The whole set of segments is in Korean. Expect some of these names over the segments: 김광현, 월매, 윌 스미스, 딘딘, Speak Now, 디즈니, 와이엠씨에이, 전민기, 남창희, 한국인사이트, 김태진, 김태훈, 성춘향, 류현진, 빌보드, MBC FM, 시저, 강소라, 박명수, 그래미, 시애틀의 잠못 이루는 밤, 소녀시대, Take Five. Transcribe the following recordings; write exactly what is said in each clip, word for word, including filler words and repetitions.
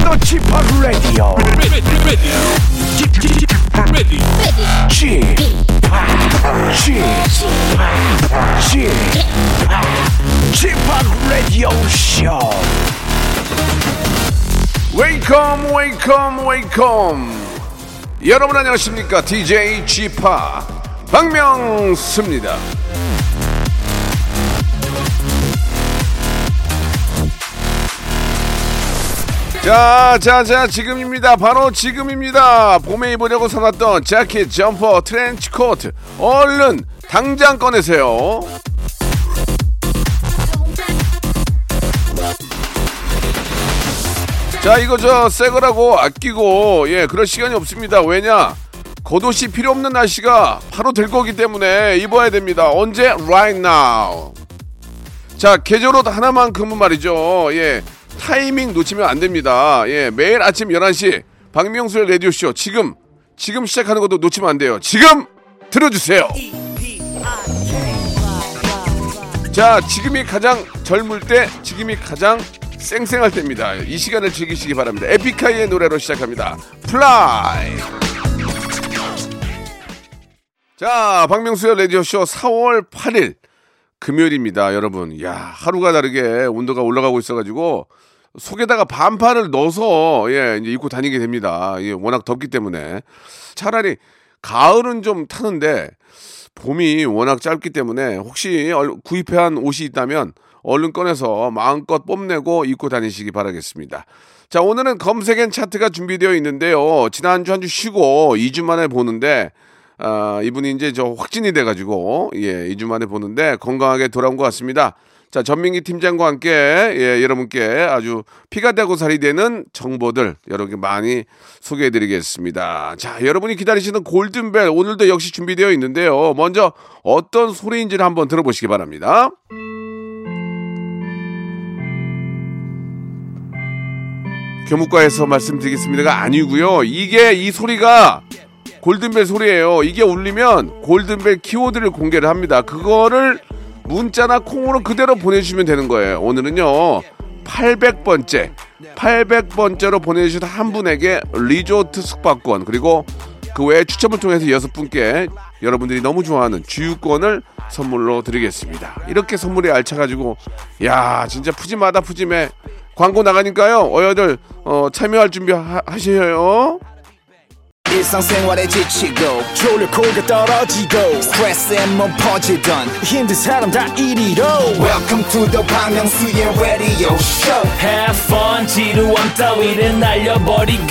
시저 지팍 라디오 지팍 라디오 쇼. 웨이컴 웨이컴 웨이컴. 여러분 안녕하십니까? 디제이 지팍 박명수입니다. 자, 자, 자, 지금입니다. 바로 지금입니다. 봄에 입으려고 사놨던 자켓, 점퍼, 트렌치코트, 얼른 당장 꺼내세요. 자, 이거 저 새 거라고 아끼고 예 그럴 시간이 없습니다. 왜냐? 겉옷이 필요 없는 날씨가 바로 될 거기 때문에 입어야 됩니다. 언제? Right now. 자, 계절옷 하나만큼은 말이죠. 예. 타이밍 놓치면 안 됩니다. 예, 매일 아침 열한 시 박명수의 라디오쇼 지금 지금 시작하는 것도 놓치면 안 돼요. 지금 들어주세요. 자, 지금이 가장 젊을 때, 지금이 가장 쌩쌩할 때입니다. 이 시간을 즐기시기 바랍니다. 에픽하이의 노래로 시작합니다. 플라이. 자, 박명수의 라디오쇼 사월 팔일 금요일입니다, 여러분. 야, 하루가 다르게 온도가 올라가고 있어가지고 속에다가 반팔을 넣어서 예 이제 입고 다니게 됩니다. 예, 워낙 덥기 때문에 차라리 가을은 좀 타는데 봄이 워낙 짧기 때문에 혹시 구입해야 한 옷이 있다면 얼른 꺼내서 마음껏 뽐내고 입고 다니시기 바라겠습니다. 자, 오늘은 검색엔 차트가 준비되어 있는데요. 지난주 한 주 쉬고 이 주 만에 보는데. 아, 이분이 이제 저 확진이 돼가지고, 예, 이 주 만에 보는데 건강하게 돌아온 것 같습니다. 자, 전민기 팀장과 함께, 예, 여러분께 아주 피가 되고 살이 되는 정보들 여러분께 많이 소개해드리겠습니다. 자, 여러분이 기다리시는 골든벨, 오늘도 역시 준비되어 있는데요. 먼저 어떤 소리인지를 한번 들어보시기 바랍니다. 교무과에서 말씀드리겠습니다가 아니고요. 이게 이 소리가 골든벨 소리예요. 이게 울리면 골든벨 키워드를 공개를 합니다. 그거를 문자나 콩으로 그대로 보내주시면 되는 거예요. 오늘은요. 팔백 번째, 팔백 번째로 보내주신 한 분에게 리조트 숙박권 그리고 그 외에 추첨을 통해서 여섯 분께 여러분들이 너무 좋아하는 주유권을 선물로 드리겠습니다. 이렇게 선물이 알차가지고 야 진짜 푸짐하다 푸짐해. 광고 나가니까요. 어여들 어, 참여할 준비 하, 하셔요. 일상생활에 지치고, 졸려 코가 떨어지고, 스트레스에 몸 퍼지던, 힘든 사람 다 이리로. Welcome to the 박명수의 radio show. Have fun, 지루함 따위를 날려버리고.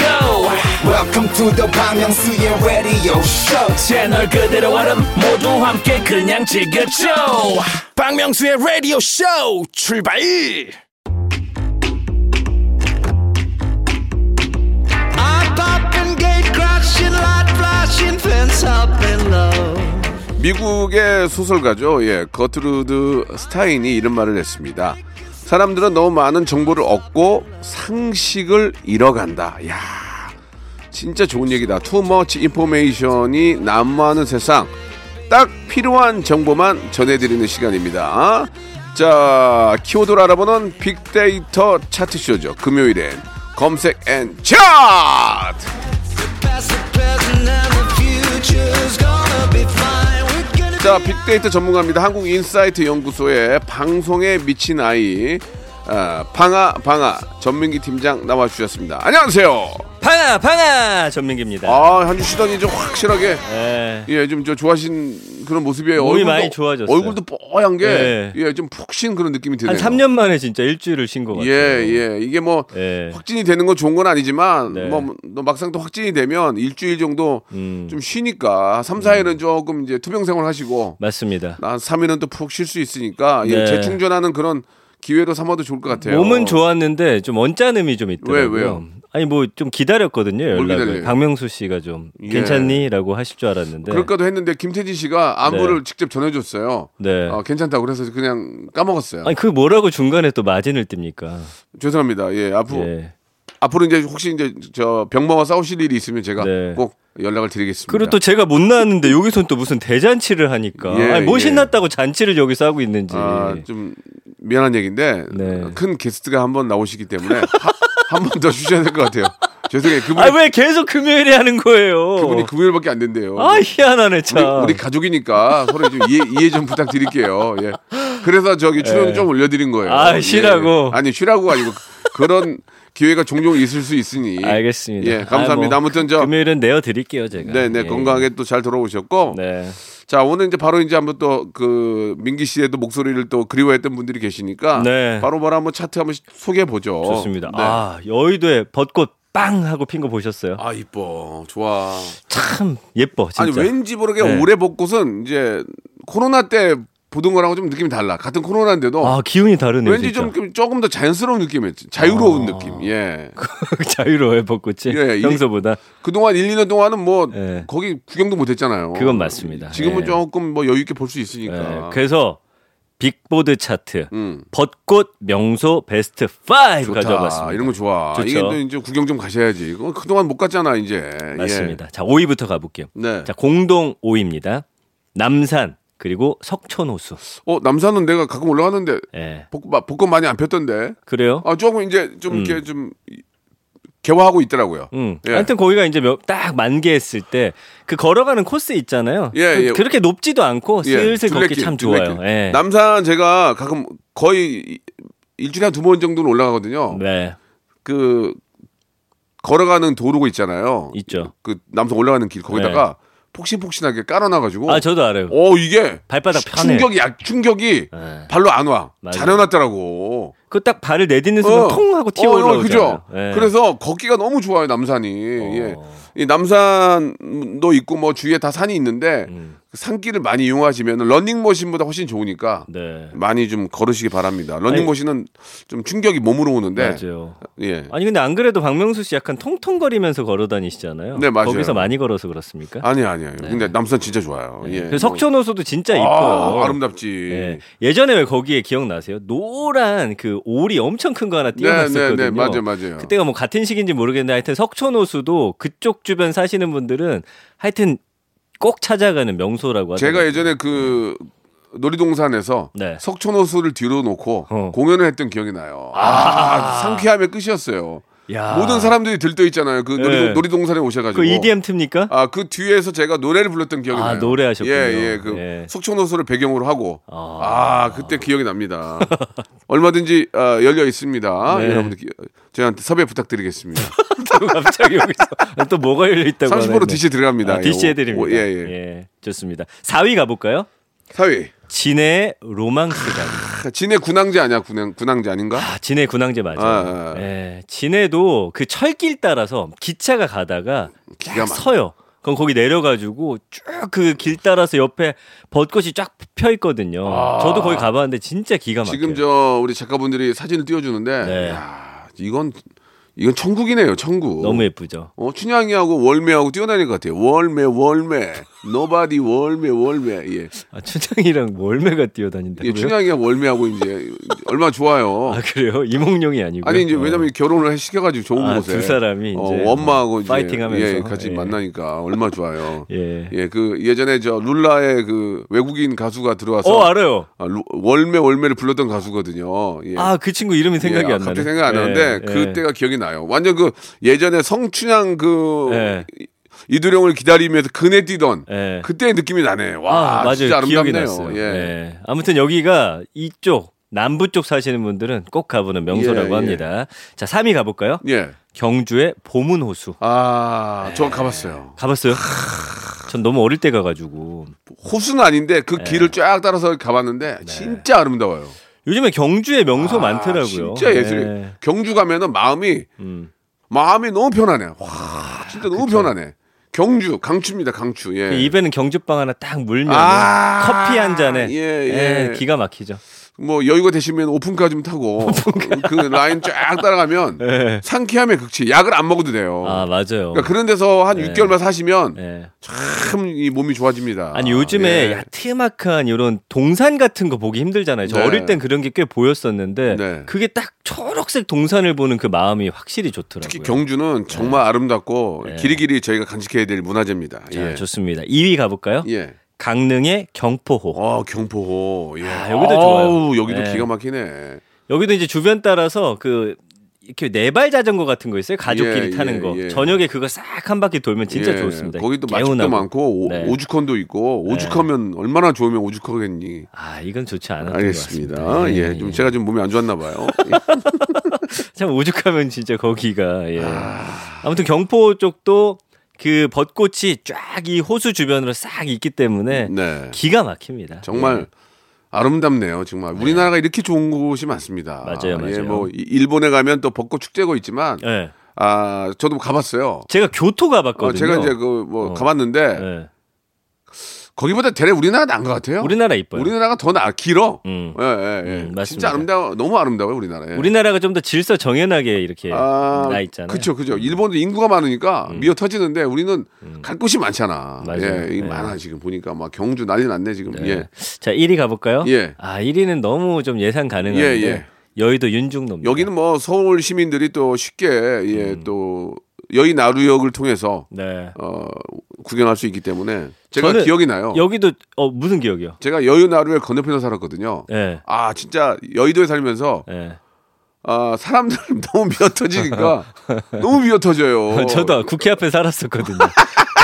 Welcome to the 박명수의 radio show. 채널 그대로 얼음 모두 함께 그냥 즐겨줘. 박명수의 radio show, 출발! 미국의 소설가죠. 예, 거트루드 스타인이 이런 말을 했습니다. 사람들은 너무 많은 정보를 얻고 상식을 잃어간다. 야, 진짜 좋은 얘기다. Too much information이 난무하는 세상. 딱 필요한 정보만 전해드리는 시간입니다. 자, 키워드를 알아보는 빅데이터 차트쇼죠. 금요일엔 검색 앤 차트. 자, 빅데이터 전문가입니다. 한국인사이트 연구소의 방송에 미친 아이 어, 방아 방아 전민기 팀장 나와주셨습니다. 안녕하세요. 방아 방아 전민기입니다. 아, 한 주 쉬더니 좀 확실하게 예, 좀 저 좋아하신 그런 모습이에요. 몸이 얼굴도, 많이 좋아졌어요. 얼굴도 뽀얀 게 예, 좀 푹 쉰 그런 느낌이 드네요. 한 삼 년 만에 진짜 일주일을 쉰 것 같아요. 예, 예. 이게 뭐 예. 확진이 되는 건 좋은 건 아니지만 네. 뭐 막상 또 확진이 되면 일주일 정도 음. 좀 쉬니까 삼, 사일은 음. 조금 이제 투병 생활 하시고 맞습니다. 한 삼 일은 또 푹 쉴 수 있으니까 네. 예, 재충전하는 그런 기회로 삼아도 좋을 것 같아요. 몸은 좋았는데 좀 언짢음이 좀 있더라고요. 왜, 왜요? 아니 뭐 좀 기다렸거든요. 연락을. 박명수 씨가 좀 예. 괜찮니? 라고 하실 줄 알았는데. 그럴까도 했는데 김태진 씨가 안부를 네. 직접 전해줬어요. 네. 어, 괜찮다고 그래서 그냥 까먹었어요. 아니 그 뭐라고 중간에 또 마진을 띱니까? 죄송합니다. 예, 앞으로 예. 앞으로 이제 혹시 이제 저 병마와 싸우실 일이 있으면 제가 네. 꼭 연락을 드리겠습니다. 그리고 또 제가 못 나왔는데 여기서는 또 무슨 대잔치를 하니까 예, 아니, 뭐 예. 신났다고 잔치를 여기서 하고 있는지. 아, 좀 미안한 얘기인데 네. 큰 게스트가 한번 나오시기 때문에 하, 한 번 더 주셔야 될 것 같아요. 죄송해요. 그분이, 아, 왜 계속 금요일에 하는 거예요? 그분이 금요일밖에 안 된대요. 아, 희한하네, 참. 우리, 우리 가족이니까 서로 좀 이해, 이해 좀 부탁드릴게요. 예. 그래서 저기 출연을 예. 좀 올려드린 거예요. 아, 쉬라고. 예. 아니, 쉬라고가 아니고 그런 기회가 종종 있을 수 있으니. 알겠습니다. 예, 감사합니다. 아, 뭐, 아무튼 저. 금요일은 내어드릴게요, 제가. 네네, 예. 건강하게 또 잘 돌아오셨고. 네. 자, 오늘 이제 바로 이제 한번 또 그 민기 씨의 또 목소리를 또 그리워했던 분들이 계시니까. 네. 바로바로 바로 한번 차트 한번 소개해보죠. 좋습니다. 네. 아, 여의도에 벚꽃. 빵 하고 핀 거 보셨어요? 아, 이뻐. 좋아. 참 예뻐 진짜. 아니 왠지 모르게 네. 올해 벚꽃은 이제 코로나 때 보던 거랑 좀 느낌이 달라. 같은 코로나인데도 아, 기운이 다르네요. 왠지 진짜. 좀 조금 더 자연스러운 느낌이 자유로운 아... 느낌. 예. 자유로워요, 벚꽃이. 예, 평소보다. 그동안 일, 이 년 동안은 뭐 예. 거기 구경도 못 했잖아요. 그건 맞습니다. 지금은 예. 조금 뭐 여유 있게 볼 수 있으니까. 예. 그래서 빅보드 차트, 음. 벚꽃 명소 베스트 오 가져왔습니다. 이런 거 좋아. 좋죠? 이게 또 이제 구경 좀 가셔야지. 이거 그동안 못 갔잖아 이제. 맞습니다. 예. 자, 오 위부터 가볼게요. 네. 자, 공동 오 위입니다. 남산 그리고 석촌호수. 어, 남산은 내가 가끔 올라가는데 예. 벚, 벚꽃 많이 안 폈던데. 그래요? 아, 조금 이제 좀 음. 이렇게 좀. 개화하고 있더라고요. 음. 예. 아무튼 거기가 이제 딱 만개했을 때 그 걸어가는 코스 있잖아요. 예, 예. 그렇게 높지도 않고 슬슬 예. 걷기 참 좋아요. 예. 남산 제가 가끔 거의 일주일에 한 두 번 정도는 올라가거든요. 네. 그 걸어가는 도로가 있잖아요. 있죠. 그 남산 올라가는 길 거기다가 예. 폭신폭신하게 깔아놔가지고. 아, 저도 알아요. 어, 이게 발바닥 편해. 충격이 충격이 네. 발로 안 와. 맞아요. 잘 해놨더라고. 그 딱 발을 내딛는 순간 어. 통 하고 튀어 올라오잖아요. 그죠. 네. 그래서 걷기가 너무 좋아요 남산이. 어. 예. 이 남산도 있고 뭐 주위에 다 산이 있는데 음. 산길을 많이 이용하시면 러닝머신보다 훨씬 좋으니까 네. 많이 좀 걸으시기 바랍니다. 러닝머신은 아니, 좀 충격이 몸으로 오는데. 맞아요. 예. 아니 근데 안 그래도 박명수 씨 약간 통통거리면서 걸어다니시잖아요. 네, 맞아요. 거기서 많이 걸어서 그렇습니까? 아니 아니요. 네. 근데 남산 진짜 좋아요. 네. 예. 석촌호수도 진짜 이뻐요. 아, 아름답지. 예. 예전에 왜 거기에 기억나세요? 노란 그 오리 엄청 큰 거 하나 띄워놨었거든요. 네, 네, 네. 맞아요, 맞아요. 그때가 뭐 같은 시기인지 모르겠는데 하여튼 석촌호수도 그쪽 주변 사시는 분들은 하여튼 꼭 찾아가는 명소라고 하더라고요. 제가 예전에 그 놀이동산에서 네. 석촌호수를 뒤로 놓고 어. 공연을 했던 기억이 나요. 아, 아~ 상쾌함의 끝이었어요. 야. 모든 사람들이 들떠 있잖아요. 그 놀이동, 네. 놀이동산에 오셔가지고. 그 이디엠 틉니까? 아, 그 뒤에서 제가 노래를 불렀던 기억이 아, 나요. 아, 노래하셨군요. 예, 예. 그 예. 속초노소를 배경으로 하고. 아, 아 그때 기억이 납니다. 얼마든지 어, 열려 있습니다. 네. 여러분들 저희한테 섭외 부탁드리겠습니다. 또 갑자기 여기서 또 뭐가 열려 있다고 하네요. 삼십 퍼센트 디씨 들어갑니다. 아, 디씨 해드립니다. 예, 예, 예. 좋습니다. 사 위 가볼까요? 사 위. 진해 로망스가. 진해 군항제 아니야? 군항, 군항제 아닌가? 아, 진해 군항제 맞아요. 아, 아, 아. 예, 진해도 그 철길 따라서 기차가 가다가 쫙 서요. 그럼 거기 내려가지고 쭉 그 길 따라서 옆에 벚꽃이 쫙 펴 있거든요. 아. 저도 거기 가봤는데 진짜 기가 막혀요. 지금 저 우리 작가분들이 사진을 띄워주는데 네. 이야, 이건... 이건 천국이네요, 천국. 너무 예쁘죠. 어, 춘향이하고 월매하고 뛰어다닐 것 같아요. 월매, 월매. Nobody, 월매, 월매. 예. 아, 춘향이랑 월매가 뛰어다닌다고요? 예, 춘향이랑 월매하고 이제 얼마나 좋아요. 아, 그래요? 이몽룡이 아니고. 아니, 이제 왜냐면 어. 결혼을 시켜가지고 좋은 아, 곳에. 두 사람이 어, 이제 엄마하고 이제 파이팅하면서 예, 같이 예. 만나니까 얼마나 좋아요. 예. 예, 그 예전에 저 룰라의 그 외국인 가수가 들어와서. 어, 알아요. 아, 루, 월매, 월매를 불렀던 가수거든요. 예. 아, 그 친구 이름이 생각이 예, 안 나네. 갑자기 생각 안 나는데 예, 예. 그때가 기억이 나. 완전 그 예전에 성춘향 그 네. 이두룡을 기다리면서 그네 뛰던 네. 그때의 느낌이 나네. 와, 아, 맞아요. 진짜 아름답네요. 예. 네. 아무튼 여기가 이쪽 남부 쪽 사시는 분들은 꼭 가보는 명소라고 예, 합니다. 예. 자, 삼 위 가볼까요? 예. 경주의 보문호수. 아, 네. 저 가봤어요. 가봤어요? 전 너무 어릴 때 가가지고 호수는 아닌데 그 네. 길을 쫙 따라서 가봤는데 네. 진짜 아름다워요. 요즘에 경주에 명소 아, 많더라고요. 진짜 예술이. 네. 경주 가면은 마음이 음. 마음이 너무 편하네. 와, 진짜 너무 그쵸? 편하네. 경주 강추입니다, 강추. 예. 그 입에는 경주빵 하나 딱 물면 아~ 커피 한 잔에 예, 예. 예, 기가 막히죠. 뭐 여유가 되시면 오픈카 좀 타고 오픈카. 그 라인 쫙 따라가면 네. 상쾌함의 극치. 약을 안 먹어도 돼요. 아, 맞아요. 그러니까 그런 데서 한 네. 육 개월만 사시면 네. 참 이 몸이 좋아집니다. 아니 요즘에 예. 야트막한 이런 동산 같은 거 보기 힘들잖아요. 저 네. 어릴 땐 그런 게 꽤 보였었는데 네. 그게 딱 초록색 동산을 보는 그 마음이 확실히 좋더라고요. 특히 경주는 정말 네. 아름답고 네. 길이길이 저희가 간직해야 될 문화재입니다. 자, 예. 좋습니다. 이 위 가볼까요? 예. 강릉의 경포호. 아, 경포호. 예. 아, 여기도 아우, 좋아요. 여기도 네. 기가 막히네. 여기도 이제 주변 따라서 그 이렇게 네발 자전거 같은 거 있어요. 가족끼리 예, 타는 예, 거. 예. 저녁에 그거 싹 한 바퀴 돌면 진짜 예, 좋습니다. 거기도 개운하고. 맛집도 많고 오, 네. 오죽헌도 있고 오죽하면 네. 얼마나 좋으면 오죽하겠니. 아 이건 좋지 않았던 것 같습니다. 네. 예, 좀 제가 좀 몸이 안 좋았나 봐요. 참 오죽하면 진짜 거기가. 예. 아... 아무튼 경포 쪽도 그 벚꽃이 쫙 이 호수 주변으로 싹 있기 때문에 네. 기가 막힙니다. 정말. 예. 아름답네요, 정말. 네. 우리나라가 이렇게 좋은 곳이 많습니다. 맞아요, 맞아요. 예, 뭐 일본에 가면 또 벚꽃 축제고 있지만, 네. 아 저도 가봤어요. 제가 교토 가봤거든요. 어, 제가 이제 그 뭐 어. 가봤는데 네. 거기보다 대략 우리나라가 나은 것 같아요. 우리나라 이뻐요. 우리나라가 더 나 길어. 음. 예, 예, 예. 음, 진짜 아름다워, 너무 아름다워요, 우리나라. 예. 우리나라가 좀 더 질서 정연하게 이렇게 아, 나 있잖아요. 그렇죠, 그렇죠. 일본도 인구가 많으니까 음. 미어 터지는데 우리는 음. 갈 곳이 많잖아. 맞아요. 예, 예. 많아 지금 보니까 막 경주 난리 났네 지금. 네. 예. 자, 일 위 가볼까요? 예. 아, 일 위는 너무 좀 예상 가능한데 예, 예. 여의도 윤중로입니다. 여기는 뭐 서울 시민들이 또 쉽게 예, 음. 또 여의 나루역을 통해서 네. 어, 구경할 수 있기 때문에 제가 기억이 나요. 여기도 어, 무슨 기억이요? 제가 여의 나루역 건너편에서 살았거든요. 네. 아 진짜 여의도에 살면서 네. 아, 사람들 너무 미어터지니까 너무 미어터져요. 저도 국회 앞에 살았었거든요.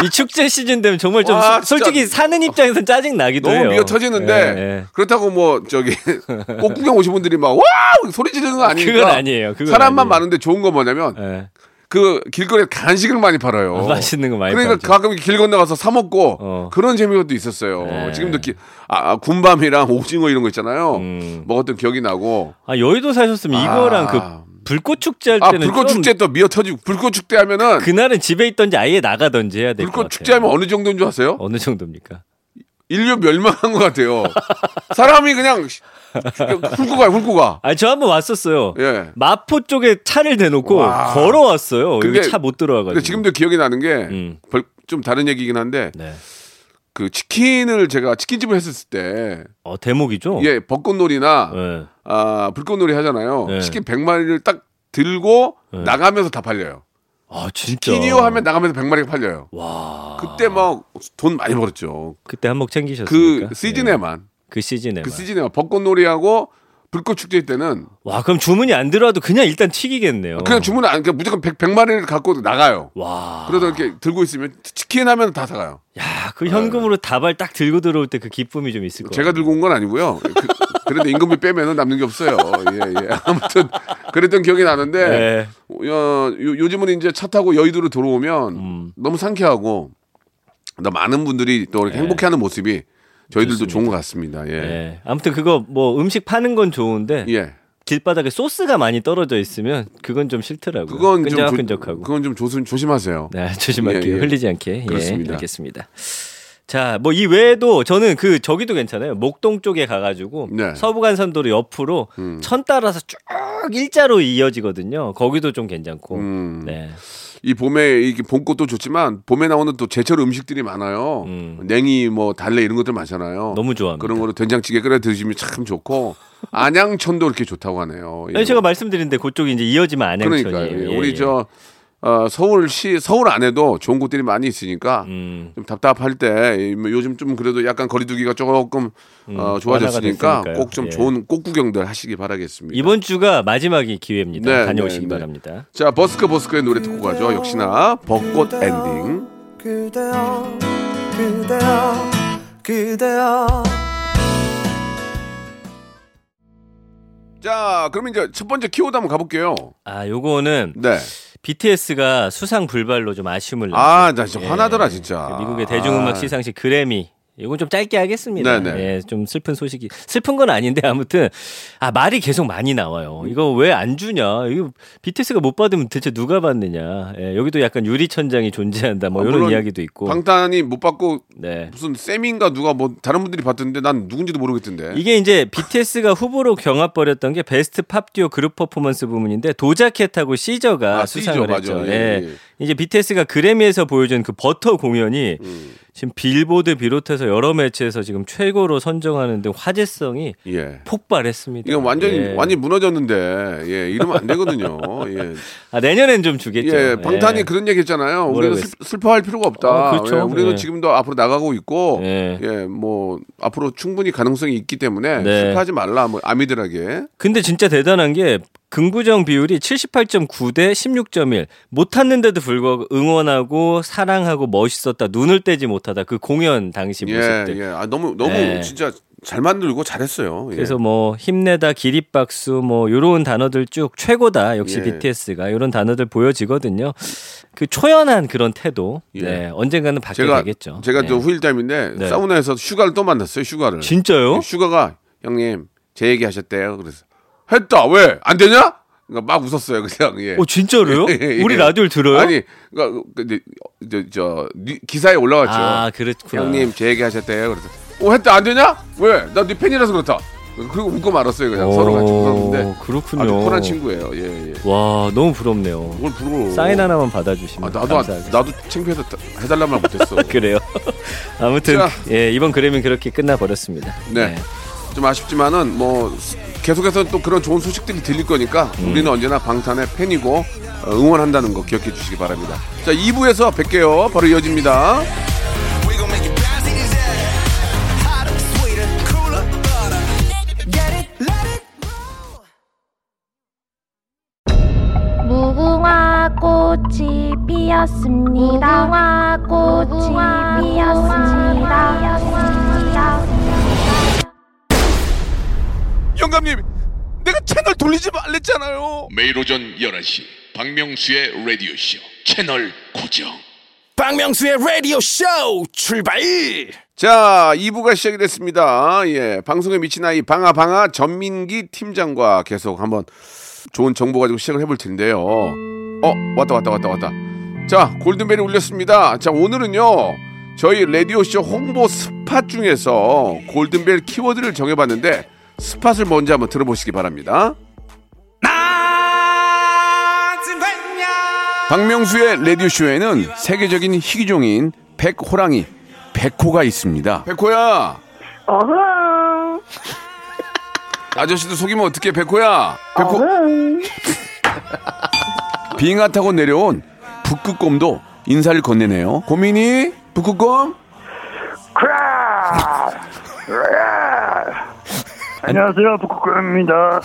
이 축제 시즌 되면 정말 좀 와, 소, 솔직히 사는 입장에서는 짜증 나기도 해요. 너무 미어 터지는데 예, 예. 그렇다고 뭐 저기 꼭 구경 오신 분들이 막 와 소리 지르는 거 아니니까. 그건 아니에요. 그건 사람만 아니에요. 많은데 좋은 건 뭐냐면. 예. 그 길거리에 간식을 많이 팔아요. 어, 맛있는 거 많이 팔아요. 그러니까 팔죠. 가끔 길 건너가서 사 먹고 어. 그런 재미도 있었어요. 네. 지금도 기, 아, 군밤이랑 오징어 이런 거 있잖아요. 음. 먹었던 기억이 나고. 아 여의도 사셨으면 아. 이거랑 그 불꽃 축제 할 때는 아 불꽃 축제 또 미어 터지고 불꽃 축제 하면은 그날은 집에 있던지 아예 나가던지 해야 될 것 같아요. 불꽃 축제 하면 어느 정도인 줄 아세요? 어느 정도입니까? 인류 멸망한 것 같아요. 사람이 그냥 훑고 가요, 훑고 가. 아, 저 한번 왔었어요. 예. 마포 쪽에 차를 대놓고 와. 걸어왔어요. 그게 차 못 들어와가지고. 지금도 기억이 나는 게 좀 음. 다른 얘기긴 한데 네. 그 치킨을 제가 치킨집을 했었을 때 어, 대목이죠? 예, 벚꽃놀이나 네. 아, 불꽃놀이 하잖아요. 네. 치킨 백 마리를 딱 들고 네. 나가면서 다 팔려요. 아 진짜 치킨이요 하면 나가면서 백 마리가 팔려요. 와 그때 막 돈 많이 벌었죠. 그때 한몫 챙기셨습니까? 그 시즌에만 네. 그 시즌에만 그 시즌에만 벚꽃놀이하고 불꽃 축제 때는 와 그럼 주문이 안 들어와도 그냥 일단 튀기겠네요. 그냥 주문 안 그냥 무조건 백 마리를 갖고 나가요. 와 그래서 이렇게 들고 있으면 치킨 하면 다 사가요. 야 그 현금으로 다발 딱 들고 들어올 때 그 기쁨이 좀 있을 거예요. 제가 들고 온 건 아니고요. 그, 그래도 임금비 빼면은 남는 게 없어요. 예, 예. 아무튼 그랬던 기억이 나는데 네. 어, 요, 요즘은 이제 차 타고 여의도로 들어오면 음. 너무 상쾌하고 많은 분들이 또 이렇게 네. 행복해하는 모습이 저희들도 좋습니다. 좋은 것 같습니다. 예. 네. 아무튼 그거 뭐 음식 파는 건 좋은데 예. 길바닥에 소스가 많이 떨어져 있으면 그건 좀 싫더라고요. 그건 끈적끈적하고. 그건 좀 조심 조심하세요. 네, 조심할게요. 예, 예. 흘리지 않게. 그렇습니다. 예, 알겠습니다. 자, 뭐 이 외에도 저는 그 저기도 괜찮아요. 목동 쪽에 가가지고 네. 서부간선도로 옆으로 음. 천 따라서 쭉 일자로 이어지거든요. 거기도 좀 괜찮고. 음. 네. 이 봄에 이게 봄꽃도 좋지만 봄에 나오는 또 제철 음식들이 많아요. 음. 냉이 뭐 달래 이런 것들 많잖아요. 너무 좋아합니다. 그런 거로 된장찌개 끓여 드시면 참 좋고 안양천도 이렇게 좋다고 하네요. 아니, 제가 말씀드린데 그쪽이 이제 이어지면 안양천이에요. 그러니까요. 예, 우리 예. 저 어, 서울시 서울 안에도 좋은 곳들이 많이 있으니까 음. 좀 답답할 때 요즘 좀 그래도 약간 거리두기가 조금 음, 어, 좋아졌으니까 꼭 좀 예. 좋은 꽃 구경들 하시기 바라겠습니다. 이번 주가 마지막이 기회입니다. 네, 다녀오시기 네, 네. 바랍니다. 자 버스커 버스커의 노래 듣고 가죠. 역시나 벚꽃 엔딩. 그대여 그대여 그대여. 자 그럼 이제 첫 번째 키워드 한번 가볼게요. 아 요거는 네. 비티에스가 수상 불발로 좀 아쉬움을 아, 나 진짜 예. 화나더라 진짜. 미국의 대중음악 아. 시상식 그래미. 이건 좀 짧게 하겠습니다. 네네. 예, 좀 슬픈 소식이 슬픈 건 아닌데 아무튼 아 말이 계속 많이 나와요. 이거 왜 안 주냐? 이거 비티에스가 못 받으면 대체 누가 받느냐? 예, 여기도 약간 유리천장이 존재한다. 뭐 아, 이런 이야기도 있고. 방탄이 못 받고 네. 무슨 세미인가 누가 뭐 다른 분들이 받던데 난 누군지도 모르겠던데. 이게 이제 비티에스가 후보로 경합 벌였던 게 베스트 팝듀오 그룹 퍼포먼스 부문인데 도자켓하고 시저가 아, 수상을 시저, 했죠. 맞아. 예. 예. 이제 비티에스가 그래미에서 보여준 그 버터 공연이 음. 지금 빌보드 비롯해서 여러 매체에서 지금 최고로 선정하는 등 화제성이 예. 폭발했습니다. 이거 완전히 예. 완전히 무너졌는데 예, 이러면 안 되거든요. 예. 아 내년엔 좀 주겠죠. 예, 방탄이 예. 그런 얘기했잖아요. 우리는 슬퍼할 필요가 없다. 어, 그렇죠. 예, 우리는 예. 지금도 앞으로 나가고 있고 예. 예, 뭐 앞으로 충분히 가능성이 있기 때문에 네. 슬퍼하지 말라. 뭐 아미들에게. 근데 진짜 대단한 게. 긍부정 비율이 칠십팔 점 구 대 십육 점 일. 못 탔는데도 불구하고 응원하고 사랑하고 멋있었다. 눈을 떼지 못하다. 그 공연 당시 예, 모습들. 예. 아, 너무 너무 예. 진짜 잘 만들고 잘했어요. 예. 그래서 뭐 힘내다, 기립박수 뭐 이런 단어들 쭉 최고다. 역시 예. 비티에스가 이런 단어들 보여지거든요. 그 초연한 그런 태도 예. 네, 언젠가는 바뀌게 되겠죠. 제가 또 예. 후일담인데 네. 사우나에서 휴가를 또 만났어요. 휴가를. 진짜요? 휴가가 형님 제 얘기 하셨대요. 그래서 했다 왜 안 되냐? 그러니까 막 웃었어요 그냥. 예. 어 진짜로요? 예, 예, 우리 예. 라디오를 들어요? 아니, 그러니까 근데 저, 저 기사에 올라왔죠. 아 그렇구나. 형님 제 얘기 하셨대요. 그래서 어 했다 안 되냐? 왜? 나 네 팬이라서 그렇다. 그리고 웃고 말았어요 그냥. 오, 서로 같이 웃었는데. 그렇군요. 아주 쿨한 친구예요. 예, 예. 와 너무 부럽네요. 뭘 부러워? 사인 하나만 받아주시면. 아, 나도 감사하게. 나도 창피해서 해달란 말 못했어. 그래요. 아무튼 자, 예 이번 그래미는 그렇게 끝나 버렸습니다. 네. 네. 좀 아쉽지만은 뭐 계속해서 또 그런 좋은 소식들이 들릴 거니까 음. 우리는 언제나 방탄의 팬이고 응원한다는 거 기억해 주시기 바랍니다. 자 이 부에서 뵐게요. 바로 이어집니다. 무궁화 꽃이 피었습니다. 무궁화 꽃이 피었습니다. 영감님, 내가 채널 돌리지 말랬잖아요. 매일 오전 열한 시 박명수의 라디오쇼 채널 고정. 박명수의 라디오쇼 출발. 자, 이 부가 시작이 됐습니다. 예, 방송에 미친 아이 방아 방아 전민기 팀장과 계속 한번 좋은 정보 가지고 시작을 해볼 텐데요. 어, 왔다 왔다 왔다 왔다. 자, 골든벨이 울렸습니다. 자, 오늘은요. 저희 라디오쇼 홍보 스팟 중에서 골든벨 키워드를 정해봤는데 스팟을 먼저 한번 들어보시기 바랍니다. 박명수의 라디오쇼에는 세계적인 희귀종인 백호랑이 백호가 있습니다. 백호야. 어흥. 아저씨도 속이면 어떡해 백호야. 백호. 어흥. 비행가 타고 내려온 북극곰도 인사를 건네네요. 곰이니? 북극곰? 크라. 안녕하세요, 북극곰입니다.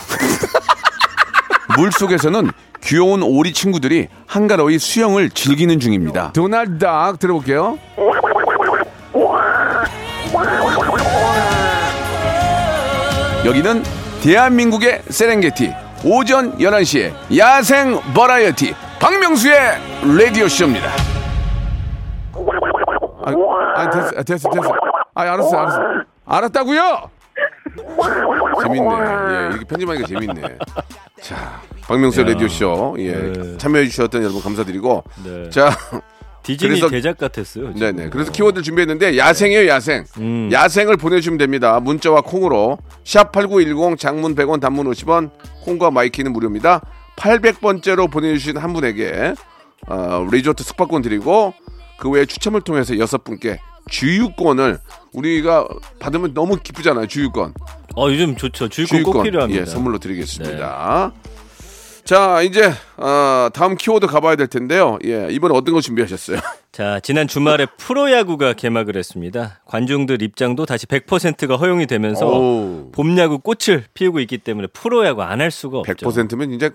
물속에서는 귀여운 오리 친구들이 한가로이 수영을 즐기는 중입니다. 도날드 닭 들어볼게요. 여기는 대한민국의 세렝게티 오전 열한 시에 야생 버라이어티 박명수의 라디오쇼입니다. 아, 아 됐어, 됐어, 됐어. 아, 알았어, 알았어. 알았다고요? 재밌네. 예, 이렇게 편집하니까 재밌네. 자, 박명수의 라디오 쇼 예, 네. 참여해 주셨던 여러분 감사드리고, 네. 자, 디즈니 제작 같았어요. 지금. 네네. 그래서 키워드 준비했는데 야생이에요, 야생. 음. 야생을 보내주면 됩니다. 문자와 콩으로 샵 팔구일공 장문 백 원, 단문 오십 원, 콩과 마이키는 무료입니다. 팔백 번째로 보내주신 한 분에게 어, 리조트 숙박권 드리고 그 외에 추첨을 통해서 여섯 분께. 주유권을 우리가 받으면 너무 기쁘잖아요. 주유권. 어 요즘 좋죠. 주유권, 주유권 꼭 필요합니다. 예, 선물로 드리겠습니다. 네. 자 이제 어, 다음 키워드 가봐야 될 텐데요. 예, 이번에 어떤 거 준비하셨어요? 자 지난 주말에 프로야구가 개막을 했습니다. 관중들 입장도 다시 백 퍼센트가 허용이 되면서 오. 봄야구 꽃을 피우고 있기 때문에 프로야구 안 할 수가 없죠. 백 퍼센트면 이제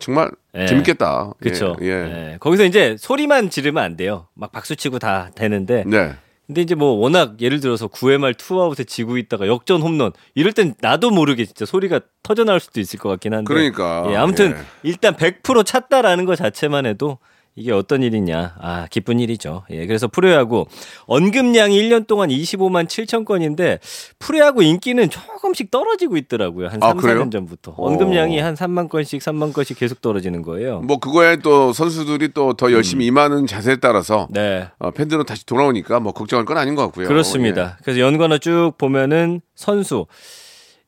정말 예. 재밌겠다. 그렇죠. 예, 예. 예. 거기서 이제 소리만 지르면 안 돼요. 막 박수치고 다 되는데. 네. 근데 이제 뭐 워낙 예를 들어서 구 회 말 투아웃에 지고 있다가 역전 홈런 이럴 땐 나도 모르게 진짜 소리가 터져 나올 수도 있을 것 같긴 한데 그러니까 예, 아무튼 예. 일단 백 퍼센트 찼다라는 것 자체만 해도 이게 어떤 일이냐 아 기쁜 일이죠. 예, 그래서 프로야구 언급량이 일 년 동안 이십오만 칠천 건인데 프로야구 인기는 조금씩 떨어지고 있더라고요. 한 삼, 아, 사 년 전부터 오. 언급량이 한 삼만 건씩 삼만 건씩 계속 떨어지는 거예요. 뭐 그거에 또 선수들이 또 더 열심히 음. 임하는 자세에 따라서 네. 어, 팬들은 다시 돌아오니까 뭐 걱정할 건 아닌 것 같고요. 그렇습니다. 예. 그래서 연관어 쭉 보면은 선수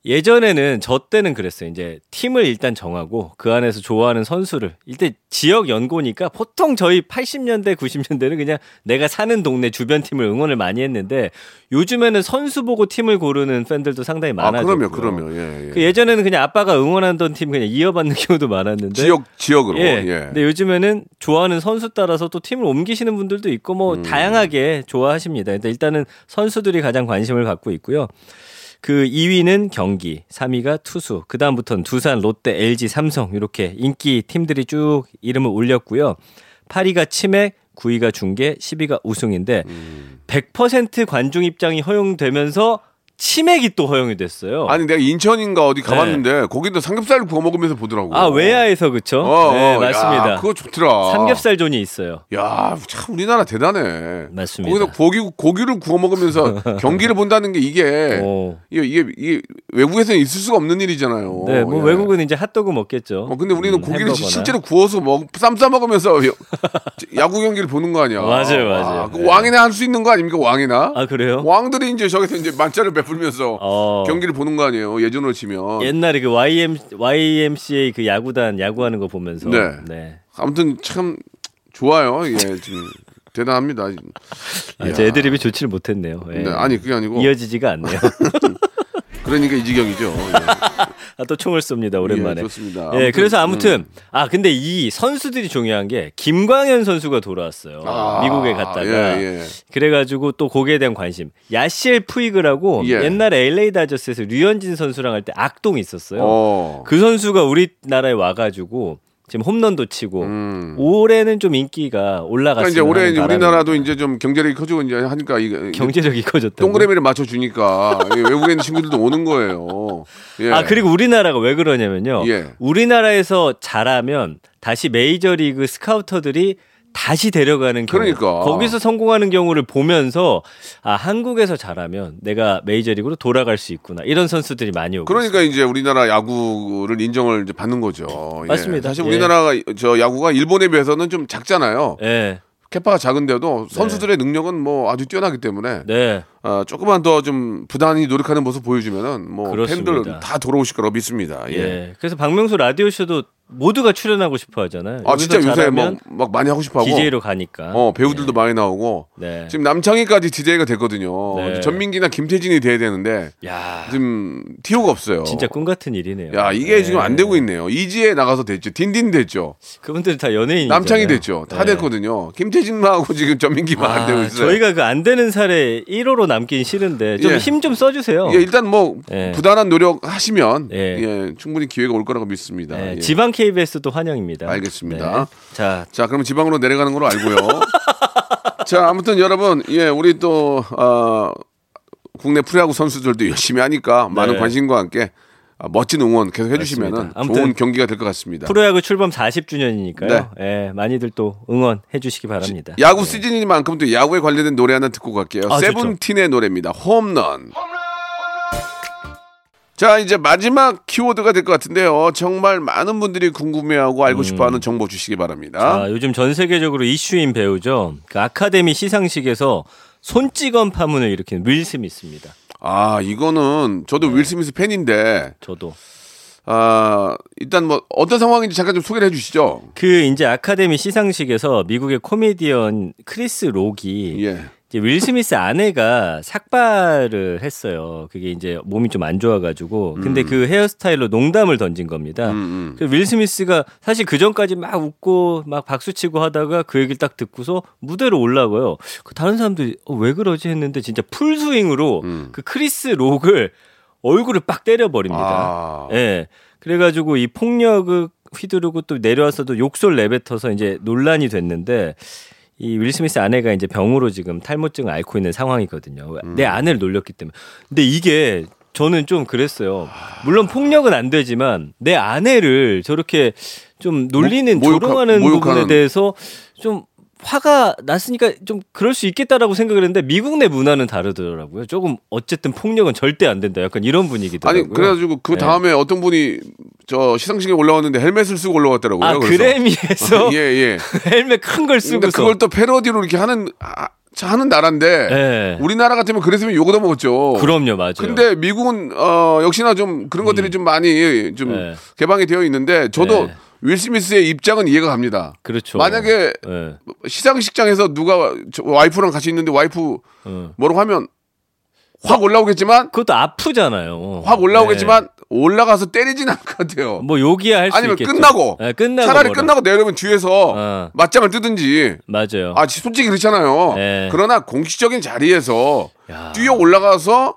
예전에는 저 때는 그랬어요. 이제 팀을 일단 정하고 그 안에서 좋아하는 선수를 일단 지역 연고니까 보통 저희 팔십 년대 구십 년대는 그냥 내가 사는 동네 주변 팀을 응원을 많이 했는데 요즘에는 선수 보고 팀을 고르는 팬들도 상당히 많아졌고요. 아, 그럼요, 그럼요. 예, 예. 그 예전에는 그냥 아빠가 응원하던 팀 그냥 이어받는 경우도 많았는데 지역 지역으로. 예. 예. 근데 요즘에는 좋아하는 선수 따라서 또 팀을 옮기시는 분들도 있고 뭐 음. 다양하게 좋아하십니다. 일단은 선수들이 가장 관심을 갖고 있고요. 그 이 위는 경기, 삼 위가 투수, 그 다음부터는 두산, 롯데, 엘지, 삼성 이렇게 인기 팀들이 쭉 이름을 올렸고요. 팔 위가 치맥, 구 위가 중계, 십 위가 우승인데 음. 백 퍼센트 관중 입장이 허용되면서 치맥이 또 허용이 됐어요. 아니 내가 인천인가 어디 가봤는데 네. 거기도 삼겹살을 구워 먹으면서 보더라고. 아 외야에서 그쵸? 어, 네 어, 맞습니다. 야, 그거 좋더라. 삼겹살 존이 있어요. 야 참 우리나라 대단해. 맞습니다. 거기서 고기 고기를 구워 먹으면서 경기를 본다는 게 이게 이게, 이게 이게 외국에서는 있을 수가 없는 일이잖아요. 네, 뭐 예. 외국은 이제 핫도그 먹겠죠. 어, 근데 우리는 음, 고기를 지, 실제로 구워서 먹 쌈싸 먹으면서 야구 경기를 보는 거 아니야? 맞아요, 맞아요. 아, 그 네. 왕이나 할 수 있는 거 아닙니까 왕이나? 아 그래요? 왕들이 이제 저기서 이제 만찬을 베 불면서 어. 경기를 보는 거 아니에요. 예전으로 치면 옛날에 그 와이엠 와이엠씨에이 그 야구단 야구하는 거 보면서 네. 네. 아무튼 참 좋아요. 예, 지금 대단합니다. 아, 제 애드립이 좋지를 못했네요. 예. 네, 아니 그게 아니고 이어지지가 않네요. 그러니까 이 지경이죠. 예. 또 총을 쏩니다 오랜만에. 예, 좋습니다. 아무튼, 예, 그래서 아무튼 음. 아 근데 이 선수들이 중요한 게 김광현 선수가 돌아왔어요. 아, 미국에 갔다가 예, 예. 그래가지고 또 거기에 대한 관심. 야시엘 푸이그라고 예. 옛날에 엘에이 다저스에서 류현진 선수랑 할 때 악동이 있었어요. 오. 그 선수가 우리나라에 와가지고. 지금 홈런도 치고 음. 올해는 좀 인기가 올라갔어요. 그러니까 이제 올해 이제 우리나라도 이제 좀 경제력이 커지고 이제 하니까 이게 경제력이 커졌다. 동그라미를 맞춰 주니까 외국에 있는 친구들도 오는 거예요. 예. 아 그리고 우리나라가 왜 그러냐면요. 예. 우리나라에서 잘하면 다시 메이저리그 스카우터들이 다시 데려가는 경우. 그러니까. 거기서 성공하는 경우를 보면서 아 한국에서 잘하면 내가 메이저리그로 돌아갈 수 있구나. 이런 선수들이 많이 오고 그러니까 있어요. 이제 우리나라 야구를 인정을 이제 받는 거죠. 맞습니다. 예. 사실 예. 우리나라가 저 야구가 일본에 비해서는 좀 작잖아요. 예. 캐파가 작은데도 선수들의 네. 능력은 뭐 아주 뛰어나기 때문에 네. 어, 조금만 더 좀 부단히 노력하는 모습 보여주면은 뭐 그렇습니다. 팬들 다 돌아오실 거라고 믿습니다. 예. 예. 그래서 박명수 라디오 쇼도 모두가 출연하고 싶어 하잖아요. 아 진짜 요새 막, 막 많이 하고 싶어 하고 디제이로 가니까. 어 배우들도 네. 많이 나오고. 네. 지금 남창희까지 디제이가 됐거든요. 네. 전민기나 김태진이 돼야 되는데 야. 지금 티오가 없어요. 진짜 꿈 같은 일이네요. 야 이게 네. 지금 안 되고 있네요. 이지에 나가서 됐죠. 딘딘 됐죠. 그분들 다 연예인이죠. 남창희 됐죠. 다 네. 됐거든요. 김태진만 하고 지금 전민기만 아, 안 되고 있어요. 저희가 그 안 되는 사례 일 호로 남긴 싫은데 좀 힘 좀 예. 써주세요. 예, 일단 뭐 예. 부단한 노력 하시면 예. 예, 충분히 기회가 올 거라고 믿습니다. 예. 예. 지방 케이비에스도 환영입니다. 알겠습니다. 네. 자, 자, 그럼 지방으로 내려가는 걸로 알고요. 자, 아무튼 여러분, 예, 우리 또 어, 국내 프로야구 선수들도 열심히 하니까 네. 많은 관심과 함께 멋진 응원 계속 해주시면 좋은 경기가 될 것 같습니다. 프로야구 출범 사십 주년이니까요. 네. 예, 많이들 또 응원해 주시기 바랍니다. 지, 야구 네. 시즌이만큼 또 야구에 관련된 노래 하나 듣고 갈게요. 아, 세븐틴의 좋죠. 노래입니다. 홈런. 홈런. 자 이제 마지막 키워드가 될 것 같은데요. 정말 많은 분들이 궁금해하고 알고 음. 싶어하는 정보 주시기 바랍니다. 자, 요즘 전 세계적으로 이슈인 배우죠. 그 아카데미 시상식에서 손찌검 파문을 일으킨 윌 스미스입니다. 아 이거는 저도 네. 윌 스미스 팬인데 저도 아 일단 뭐 어떤 상황인지 잠깐 좀 소개를 해주시죠. 그 이제 아카데미 시상식에서 미국의 코미디언 크리스 록이 예. 이제 윌 스미스 아내가 삭발을 했어요. 그게 이제 몸이 좀 안 좋아가지고 근데 음. 그 헤어스타일로 농담을 던진 겁니다. 음, 음. 윌 스미스가 사실 그 전까지 막 웃고 막 박수치고 하다가 그 얘기를 딱 듣고서 무대로 올라가요. 다른 사람들이 어, 왜 그러지 했는데 진짜 풀스윙으로 음. 그 크리스 록을 얼굴을 빡 때려버립니다. 아. 예. 그래가지고 이 폭력을 휘두르고 또 내려와서도 욕설 내뱉어서 이제 논란이 됐는데 이 윌 스미스 아내가 이제 병으로 지금 탈모증을 앓고 있는 상황이거든요. 음. 내 아내를 놀렸기 때문에. 근데 이게 저는 좀 그랬어요. 물론 폭력은 안 되지만 내 아내를 저렇게 좀 놀리는 모, 모욕하, 조롱하는 모욕하는. 부분에 대해서 좀 화가 났으니까 좀 그럴 수 있겠다라고 생각을 했는데 미국 내 문화는 다르더라고요. 조금 어쨌든 폭력은 절대 안 된다. 약간 이런 분위기더라고요. 아니 그래가지고 그 다음에 네. 어떤 분이 저 시상식에 올라왔는데 헬멧을 쓰고 올라왔더라고요. 아 그래서. 그래미에서 아, 예, 예. 헬멧 큰 걸 쓰고서 그걸 또 패러디로 이렇게 하는 아, 하는 나라인데 네. 우리나라 같으면 그랬으면 욕을 먹었죠. 그럼요, 맞아요. 근데 미국은 어, 역시나 좀 그런 것들이 음. 좀 많이 좀 네. 개방이 되어 있는데 저도. 네. 윌 스미스의 입장은 이해가 갑니다. 그렇죠. 만약에 네. 시상식장에서 누가 와이프랑 같이 있는데 와이프 네. 뭐라고 하면 확 올라오겠지만 그것도 아프잖아요. 확 올라오겠지만 네. 올라가서 때리진 않을 것 같아요. 뭐 욕이야 할 수 있겠죠. 아니면 끝나고, 네, 끝나고 차라리 뭐라. 끝나고 내려오면 뒤에서 어. 맞짱을 뜨든지. 맞아요. 아 솔직히 그렇잖아요. 네. 그러나 공식적인 자리에서 야. 뛰어 올라가서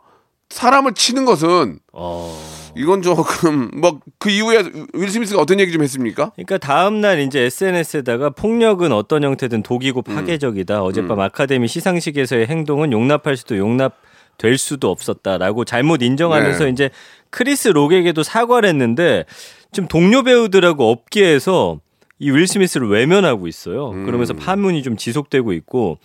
사람을 치는 것은 어... 이건 조금 뭐 그 이후에 윌 스미스가 어떤 얘기 좀 했습니까? 그러니까 다음 날 이제 에스엔에스에다가 폭력은 어떤 형태든 독이고 파괴적이다. 음. 어젯밤 음. 아카데미 시상식에서의 행동은 용납할 수도 용납 될 수도 없었다라고 잘못 인정하면서 네. 이제 크리스 록에게도 사과를 했는데 지금 동료 배우들하고 업계에서 이 윌 스미스를 외면하고 있어요. 음. 그러면서 파문이 좀 지속되고 있고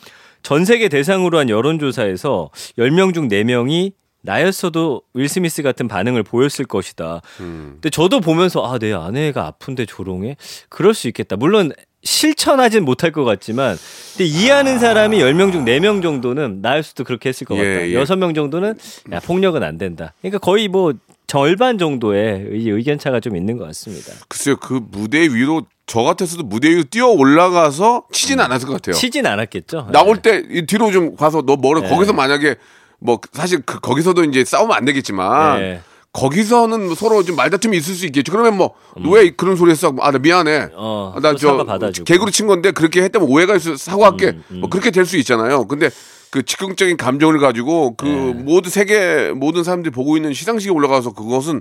전 세계 대상으로 한 여론조사에서 열 명 중 네 명이 나였어도 윌 스미스 같은 반응을 보였을 것이다. 음. 근데 저도 보면서 아, 내 아내가 아픈데 조롱해? 그럴 수 있겠다. 물론 실천하진 못할 것 같지만 근데 이해하는 아... 사람이 열 명 중 네 명 정도는 나일 수도 그렇게 했을 것 예, 같다. 예. 여섯 명 정도는 야, 폭력은 안 된다. 그러니까 거의 뭐 절반 정도의 의견 차가 좀 있는 것 같습니다. 글쎄요. 그 무대 위로 저 같았어도 무대 위로 뛰어 올라가서 치진 음. 않았을 것 같아요. 치진 않았겠죠. 나올 네. 때 뒤로 좀 가서 너 뭐라 네. 거기서 만약에 뭐 사실 그 거기서도 이제 싸우면 안 되겠지만 네. 거기서는 서로 좀 말다툼이 있을 수 있겠죠. 그러면 뭐 왜 음. 그런 소리 했어? 아, 나 미안해. 어, 나 저 개그로 친 건데 그렇게 했다면 오해가 있어 사과할게. 음, 음. 뭐 그렇게 될 수 있잖아요. 근데 그 즉흥적인 감정을 가지고 그 네. 모든 세계 모든 사람들이 보고 있는 시상식에 올라가서 그것은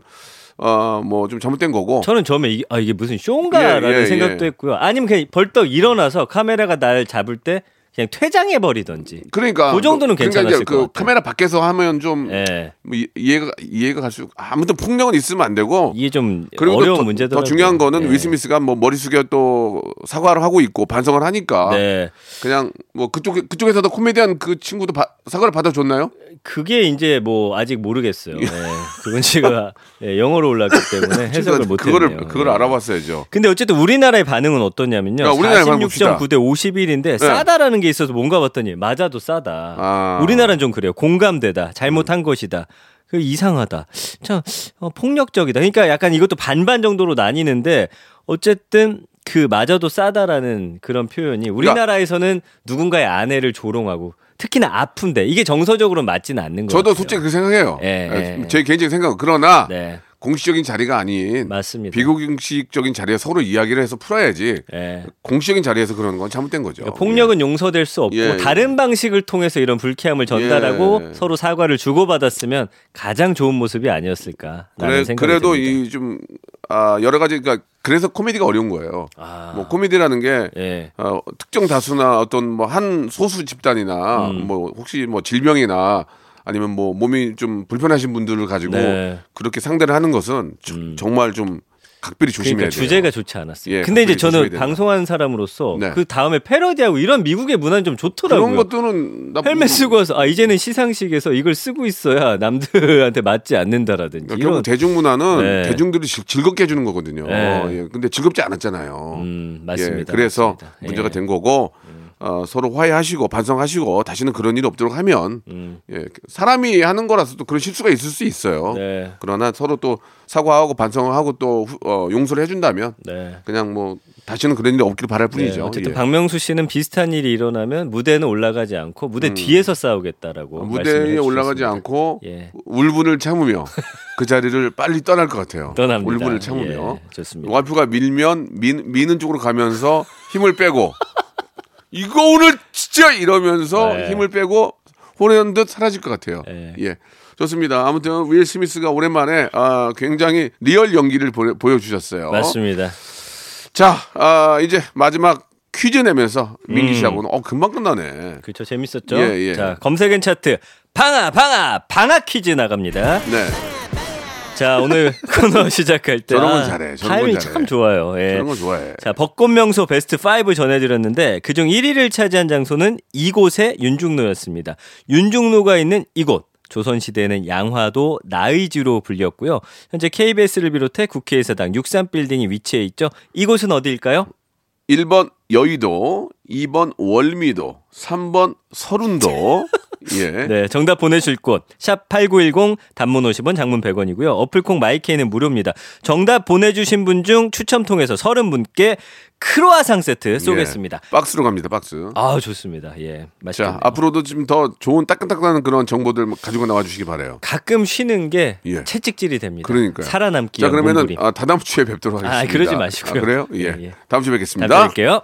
어, 뭐 좀 잘못된 거고. 저는 처음에 이게, 아, 이게 무슨 쇼인가라는 예, 예, 생각도 예. 했고요. 아니면 그냥 벌떡 일어나서 카메라가 날 잡을 때. 그냥 퇴장해 버리든지. 그러니까 그 정도는 그러니까 괜찮았을 그 것 같아요. 카메라 밖에서 하면 좀 예. 뭐 이해가 이해가 갈수록 아무튼 폭력은 있으면 안 되고 이게 좀 어려운 문제더라고요. 더 중요한 거는 예. 윌 스미스가 뭐 머리 숙여 또 사과를 하고 있고 반성을 하니까 네. 그냥 뭐 그쪽 그쪽에서도 코미디언 그 친구도 바, 사과를 받아줬나요? 그게 이제 뭐 아직 모르겠어요. 네. 그건 제가 예, 영어로 올랐기 때문에 해석을 못 했네요. 그거를 그걸 예. 알아봤어야죠. 근데 어쨌든 우리나라의 반응은 어떠냐면요. 그러니까 사십육 점 구 대 오십일인데 네. 싸다라는 게 있어서 뭔가 봤더니 맞아도 싸다. 아. 우리나라는 좀 그래요. 공감되다. 잘못한 음. 것이다. 그 이상하다. 참 어, 폭력적이다. 그러니까 약간 이것도 반반 정도로 나뉘는데 어쨌든 그 맞아도 싸다라는 그런 표현이 우리나라에서는 야. 누군가의 아내를 조롱하고 특히나 아픈데 이게 정서적으로 맞지는 않는 거예요. 저도 같아요. 솔직히 그 생각해요. 예, 예. 제 개인적인 생각. 그러나 네. 공식적인 자리가 아닌 맞습니다. 비공식적인 자리에 서로 이야기를 해서 풀어야지 예. 공식적인 자리에서 그런 건 잘못된 거죠. 그러니까 폭력은 예. 용서될 수 없고 예. 다른 방식을 통해서 이런 불쾌함을 전달하고 예. 서로 사과를 주고받았으면 가장 좋은 모습이 아니었을까라는 그래, 생각이 그래도 이 좀 아, 여러 가지 그러니까 그래서 코미디가 어려운 거예요. 아. 뭐 코미디라는 게 예. 어, 특정 다수나 어떤 뭐 한 소수 집단이나 음. 뭐 혹시 뭐 질병이나 아니면 뭐 몸이 좀 불편하신 분들을 가지고 네. 그렇게 상대를 하는 것은 저, 음. 정말 좀 각별히 조심해야 그러니까 돼요. 주제가 좋지 않았어요. 예, 근데 이제 저는 방송하는 사람으로서 네. 그 다음에 패러디하고 이런 미국의 문화는 좀 좋더라고요. 그런 것들은 나... 헬멧 쓰고 와서 아 이제는 시상식에서 이걸 쓰고 있어야 남들한테 맞지 않는다라든지. 그러니까 결국 대중문화는 네. 대중들이 즐겁게 해주는 거거든요. 네. 예, 근데 즐겁지 않았잖아요. 음, 맞습니다. 예, 그래서 맞습니다. 문제가 예. 된 거고. 어, 서로 화해하시고 반성하시고 다시는 그런 일이 없도록 하면 음. 예, 사람이 하는 거라서 또 그런 실수가 있을 수 있어요. 네. 그러나 서로 또 사과하고 반성하고 또 어, 용서를 해준다면 네. 그냥 뭐 다시는 그런 일이 없기를 바랄 뿐이죠. 네, 어쨌든 예. 박명수 씨는 비슷한 일이 일어나면 무대는 올라가지 않고 무대 음. 뒤에서 싸우겠다라고 아, 무대에 올라가지 않고 예. 울분을 참으며 그 자리를 빨리 떠날 것 같아요. 떠납니다. 울분을 참으며 예, 좋습니다. 와이프가 밀면 민, 미는 쪽으로 가면서 힘을 빼고 이거 오늘 진짜 이러면서 네. 힘을 빼고 호래한 듯 사라질 것 같아요. 네. 예, 좋습니다. 아무튼 윌 스미스가 오랜만에 아, 굉장히 리얼 연기를 보여, 보여주셨어요. 맞습니다. 자, 아, 이제 마지막 퀴즈 내면서 민기 씨하고는 음. 어, 금방 끝나네. 그렇죠. 재밌었죠. 예, 예. 자, 검색엔 차트 방아 방아 방아 퀴즈 나갑니다. 네. 자, 오늘 코너 시작할 때 저런 건 잘해. 저런 타이밍 건 잘해. 참 좋아요. 예. 저런 거 좋아해. 자, 벚꽃 명소 베스트 오 전해드렸는데 그중 일 위를 차지한 장소는 이곳의 윤중로였습니다. 윤중로가 있는 이곳. 조선시대에는 양화도 나의지로 불렸고요. 현재 케이비에스를 비롯해 국회의사당 육십삼 빌딩이 위치해 있죠. 이곳은 어디일까요? 일 번 여의도, 이 번 월미도, 삼 번 서른도. 예. 네, 정답 보내실 곳 샵 팔구일공 단문 오십 원 장문 백 원이고요. 어플콩 마이케이는 무료입니다. 정답 보내주신 분 중 추첨 통해서 삼십 분께 크로아상 세트 쏘겠습니다. 예. 박스로 갑니다. 박스. 아, 좋습니다. 예, 맛있겠네요. 자, 앞으로도 좀 더 좋은 따끈따끈한 그런 정보들 가지고 나와주시기 바라요. 가끔 쉬는 게 예. 채찍질이 됩니다. 그러니까 살아남기. 자, 그러면은 아, 다다음 주에 뵙도록 하겠습니다. 아, 그러지 마시고요. 아, 그래요? 예. 예, 예. 다음 주에 뵙겠습니다. 다음 주에 뵐게요.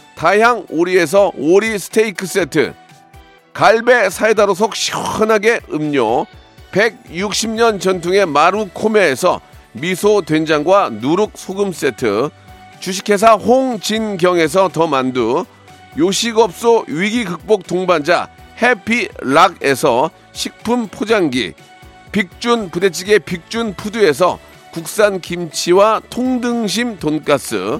다향 오리에서 오리 스테이크 세트, 갈배 사이다로 속 시원하게 음료, 백육십 년 전통의 마루코메에서 미소 된장과 누룩 소금 세트, 주식회사 홍진경에서 더 만두, 요식업소 위기 극복 동반자 해피락에서 식품 포장기, 빅준 부대찌개 빅준 푸드에서 국산 김치와 통등심 돈가스,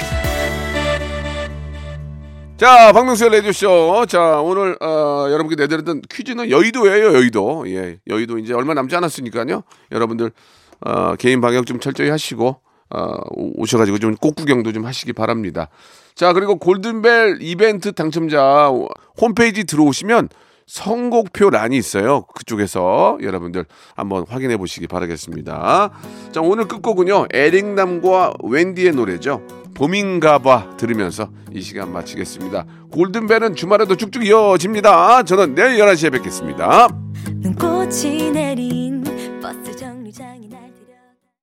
자, 박명수의 레디오쇼. 자, 오늘 어, 여러분께 내드렸던 퀴즈는 여의도예요. 여의도. 예, 여의도 이제 얼마 남지 않았으니까요. 여러분들 어, 개인 방역 좀 철저히 하시고 어, 오셔가지고 좀 꽃구경도 좀 하시기 바랍니다. 자, 그리고 골든벨 이벤트 당첨자 홈페이지 들어오시면 선곡표 란이 있어요. 그쪽에서 여러분들 한번 확인해 보시기 바라겠습니다. 자, 오늘 끝곡은요, 에릭남과 웬디의 노래죠. 봄인가봐 들으면서 이 시간 마치겠습니다. 골든벨은 주말에도 쭉쭉 이어집니다. 저는 내일 열한 시에 뵙겠습니다. 눈꽃이 내린